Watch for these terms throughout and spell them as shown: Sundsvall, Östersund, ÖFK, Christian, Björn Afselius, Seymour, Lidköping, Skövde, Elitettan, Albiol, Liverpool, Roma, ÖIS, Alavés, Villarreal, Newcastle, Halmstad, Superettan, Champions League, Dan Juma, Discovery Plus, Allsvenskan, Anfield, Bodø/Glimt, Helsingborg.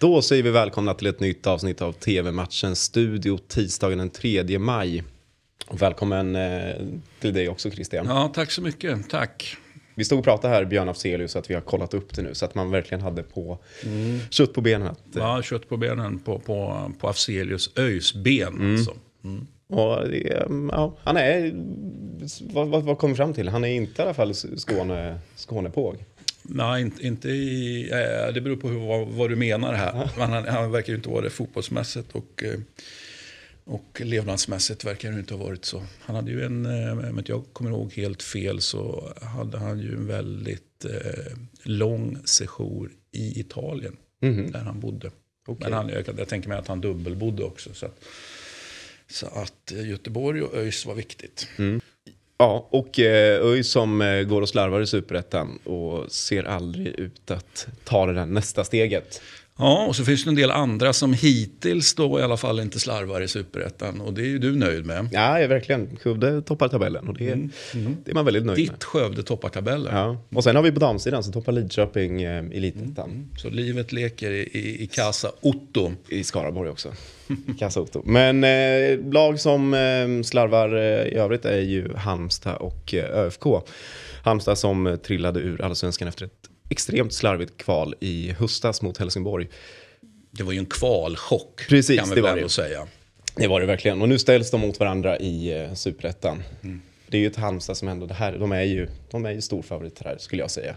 Då säger vi välkomna till ett nytt avsnitt av TV-matchen Studio tisdagen den 3 maj. Och välkommen till dig också, Christian. Ja, tack så mycket. Tack. Vi stod och pratade här, Björn Afselius, att vi har kollat upp det nu. Så att man verkligen hade på kött på benen. Ja, kött på benen på Afselius öjsben. Alltså. Mm. Och det, ja, han är... Vad kom vi fram till? Han är inte i alla fall Skånepåg. Nej, inte i... det beror på vad du menar här. Men han verkar ju inte vara det fotbollsmässigt och levnadsmässigt verkar det inte ha varit så. Han hade ju om jag kommer ihåg helt fel så hade han ju en väldigt lång sejour i Italien där han bodde. Okay. Men jag tänker mig att han dubbelbodde också så att Göteborg och ÖIS var viktigt. Mm. Ja, och ÖIS som går och slarvar i Superettan och ser aldrig ut att ta det där nästa steget. Ja, och så finns det en del andra som hittills då i alla fall inte slarvar i Superettan. Och det är ju du nöjd med. Ja, verkligen. Skövde toppar tabellen och det är man väldigt nöjd med. Ditt Skövde toppar tabellen. Ja. Och sen har vi på damsidan så toppar Lidköping elitettan. Mm. Så livet leker i Casa Otto. I Skaraborg också. Casa Otto. Men lag som slarvar i övrigt är ju Halmstad och ÖFK. Halmstad som trillade ur Allsvenskan efter ett extremt slarvigt kval i höstas mot Helsingborg. Det var ju en kvalchock. Precis, kan vi väl säga. Det var det verkligen. Och nu ställs de mot varandra i Superettan. Mm. Det är ju ett Halmstad som ändå det här. De är ju storfavoriter här, skulle jag säga.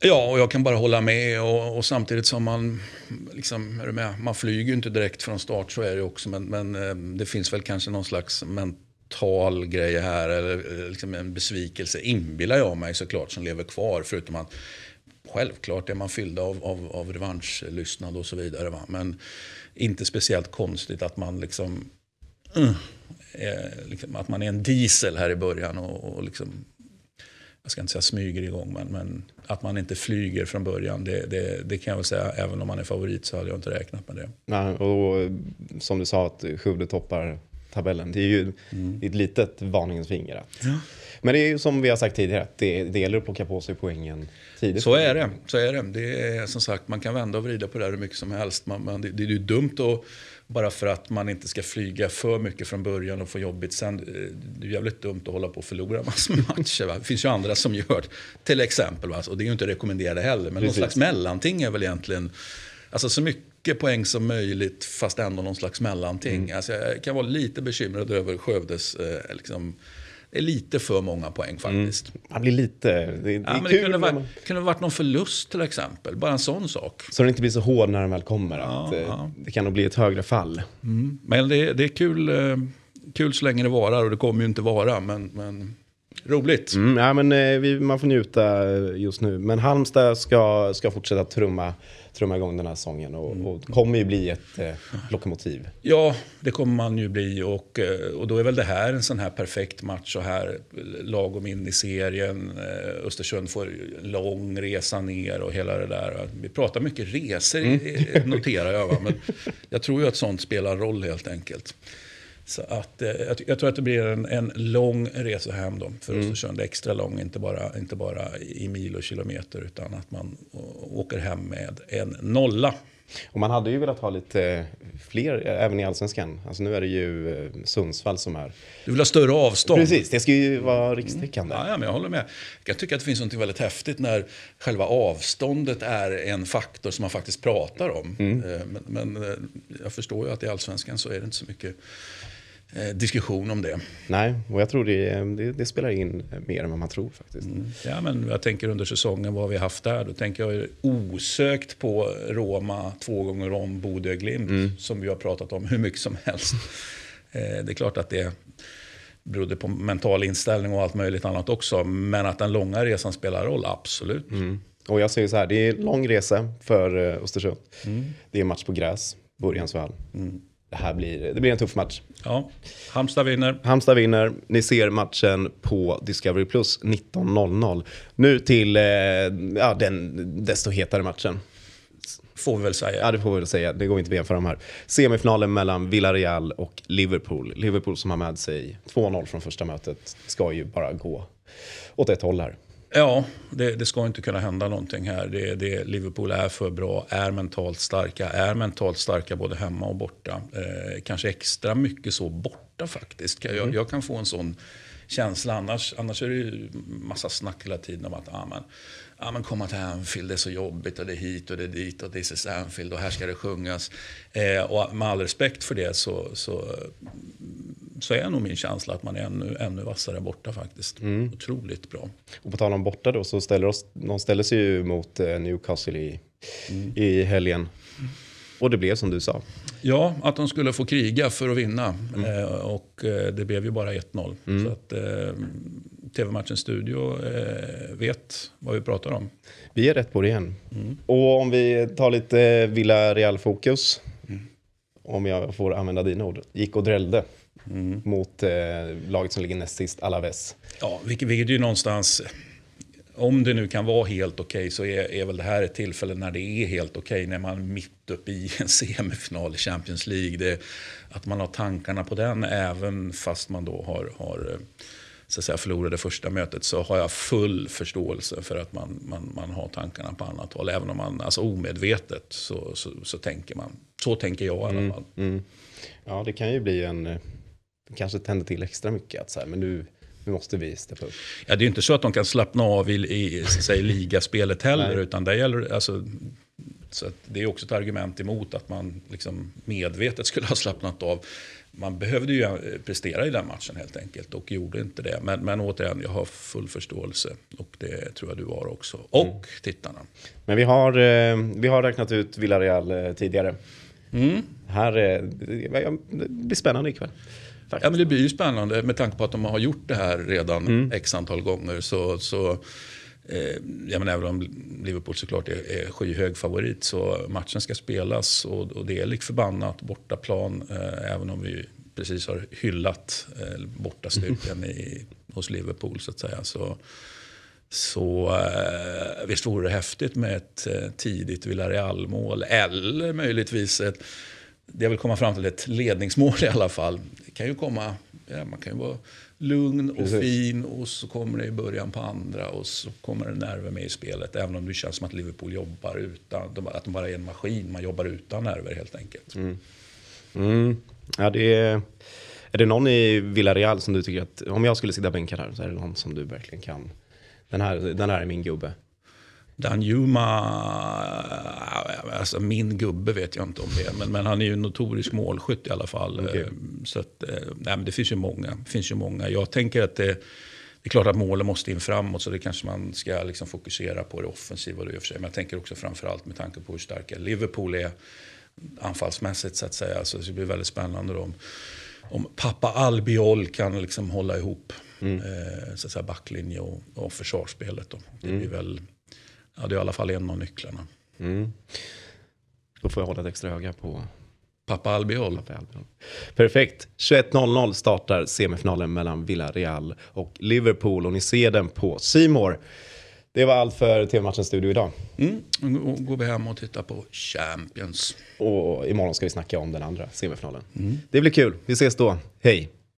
Ja, och jag kan bara hålla med. Och samtidigt som man liksom, är du med? Man flyger ju inte direkt från start, så är det också. Men det finns väl kanske någon slags mental grej här. Eller liksom en besvikelse, inbillar jag mig såklart, som lever kvar. Förutom att självklart är man fylld av revanschlystnad och så vidare. Va? Men inte speciellt konstigt att man att man är en diesel här i början och liksom, jag ska inte säga smyger igång, men att man inte flyger från början, det kan jag väl säga, även om man är favorit så hade jag inte räknat med det. Nej, och som du sa att Skövde toppar tabellen, det är ju ett litet varningens finger. Ja. Men det är ju som vi har sagt tidigare, att det gäller att plocka på sig poängen tidigt. Så är det. Det är som sagt, man kan vända och vrida på det här hur mycket som helst. Det är ju dumt att, bara för att man inte ska flyga för mycket från början och få jobbigt sen. Det är jävligt dumt att hålla på och förlora massor med matcher. Va? Det finns ju andra som gör till exempel. Va? Och det är ju inte rekommenderade heller. Men Precis. Någon slags mellanting är väl egentligen... Alltså så mycket poäng som möjligt fast ändå någon slags mellanting. Mm. Alltså jag kan vara lite bekymrad över Skövdes... är lite för många poäng faktiskt. Man blir lite... Det kunde varit någon förlust till exempel. Bara en sån sak. Så det inte blir så hård när den väl kommer. Det kan nog bli ett högre fall. Mm. Men det är kul så länge det varar. Och det kommer ju inte vara. Men roligt. Man får njuta just nu. Men Halmstad ska fortsätta trumma igång den här sången och kommer ju bli ett lokomotiv. Ja, det kommer man ju bli och då är väl det här en sån här perfekt match så här lagom in i serien. Östersund får lång resa ner och hela det där. Vi pratar mycket resor noterar jag, va? Men jag tror ju att sånt spelar roll helt enkelt. Så att jag tror att det blir en lång resa hem då för Östersund, extra lång, inte bara i mil och kilometer, utan att man åker hem med en nolla. Och man hade ju velat ha lite fler även i Allsvenskan. Alltså nu är det ju Sundsvall som är... Du vill ha större avstånd. Precis, det ska ju vara rikstäckande. Ja, men jag håller med. Jag tycker att det finns något väldigt häftigt när själva avståndet är en faktor som man faktiskt pratar om. Mm. Men jag förstår ju att i Allsvenskan så är det inte så mycket diskussion om det. Nej, och jag tror det spelar in mer än vad man tror faktiskt. Mm. Ja, men jag tänker under säsongen vad vi haft där. Då tänker jag osökt på Roma 2 gånger om Bodø/Glimt som vi har pratat om hur mycket som helst. Det är klart att det berodde på mental inställning och allt möjligt annat också. Men att den långa resan spelar roll, absolut. Mm. Och jag säger så här, det är en lång resa för Östersund. Mm. Det är match på gräs, Sundsvall. Mm. Det blir en tuff match. Ja, Halmstad vinner. Ni ser matchen på Discovery Plus 19.00. Nu till den desto hetare matchen. Får vi väl säga. Ja, det får vi väl säga. Det går inte ben för de här. Semifinalen mellan Villarreal och Liverpool. Liverpool som har med sig 2-0 från första mötet ska ju bara gå åt ett håll här. Ja, det ska inte kunna hända någonting här. Liverpool är för bra, är mentalt starka både hemma och borta. Kanske extra mycket så borta faktiskt. Jag kan få en sån känsla, annars är det ju massa snack hela tiden om att men komma till Anfield, det är så jobbigt och det är hit och det är dit och this is Anfield och här ska det sjungas. Och med all respekt för det så är nog min känsla att man är ännu vassare borta faktiskt. Mm. Otroligt bra. Och på tal om borta då så ställer sig ju mot Newcastle i helgen. Mm. Och det blev som du sa. Ja, att de skulle få kriga för att vinna. Mm. Och det blev ju bara 1-0. Mm. Så att TV-matchens studio vet vad vi pratar om. Vi är rätt på det igen. Mm. Och om vi tar lite Villarreal-fokus. Mm. Om jag får använda dina ord. Gick och drällde. Mm. Mot laget som ligger näst sist, Alavés. Ja, vilket ju någonstans... Om det nu kan vara helt okej så är väl det här ett tillfälle när det är helt okej. När man är mitt uppe i en semifinal i Champions League. Att man har tankarna på den även fast man då har så att säga, förlorat det första mötet. Så har jag full förståelse för att man har tankarna på annat håll. Även om man alltså omedvetet så tänker man. Så tänker jag i alla fall. Mm. Ja, det kan ju bli en... Kanske tänder till extra mycket att så här, men nu... Vi måste visa det på. Ja, det är ju inte så att de kan slappna av i så att säga, ligaspelet heller. Nej. Utan det gäller, alltså, så att det är också ett argument emot att man liksom medvetet skulle ha slappnat av. Man behövde ju prestera i den matchen helt enkelt och gjorde inte det. Men återigen, jag har full förståelse och det tror jag du har också. Och tittarna. Men vi har räknat ut Villarreal tidigare. Mm. Det blir spännande ikväll. Faktiskt. Ja, men det blir ju spännande med tanke på att de har gjort det här redan x antal gånger så jag menar, även om Liverpool såklart är skyhög favorit så matchen ska spelas och det är lik förbannat bortaplan även om vi precis har hyllat bortastyrkan hos Liverpool så att säga så visst vore det häftigt med ett tidigt Villarreal-mål eller möjligtvis ett... Det vill komma fram till ett ledningsmål i alla fall. Det kan ju komma, man kan ju vara lugn och fin och så kommer det i början på andra och så kommer det nerver med i spelet. Även om det känns som att Liverpool jobbar utan, att de bara är en maskin. Man jobbar utan nerver helt enkelt. Mm. Mm. Ja, är det någon i Villarreal som du tycker att, om jag skulle sitta bänken här så är det någon som du verkligen kan. Den här är min gubbe. Dan Juma, alltså min gubbe vet jag inte om det, men han är ju en notorisk målskytt i alla fall. Okay. Så att, nej, men det finns ju många. Jag tänker att det är klart att målen måste in framåt så det kanske man ska liksom fokusera på det offensiva och det gör för sig. Men jag tänker också framförallt med tanke på hur starka Liverpool är anfallsmässigt så att säga. Så det blir väldigt spännande då om pappa Albiol kan liksom hålla ihop så att säga backlinje och försvarsspelet. Då. Det blir väl... Ja, det är i alla fall en av nycklarna. Mm. Då får jag hålla ett extra öga på Pappa Albiol. Perfekt. 21:00 startar semifinalen mellan Villarreal och Liverpool. Och ni ser den på Seymour. Det var allt för TV-matchens studio idag. Går vi hem och tittar på Champions. Och imorgon ska vi snacka om den andra semifinalen. Det blir kul. Vi ses då. Hej!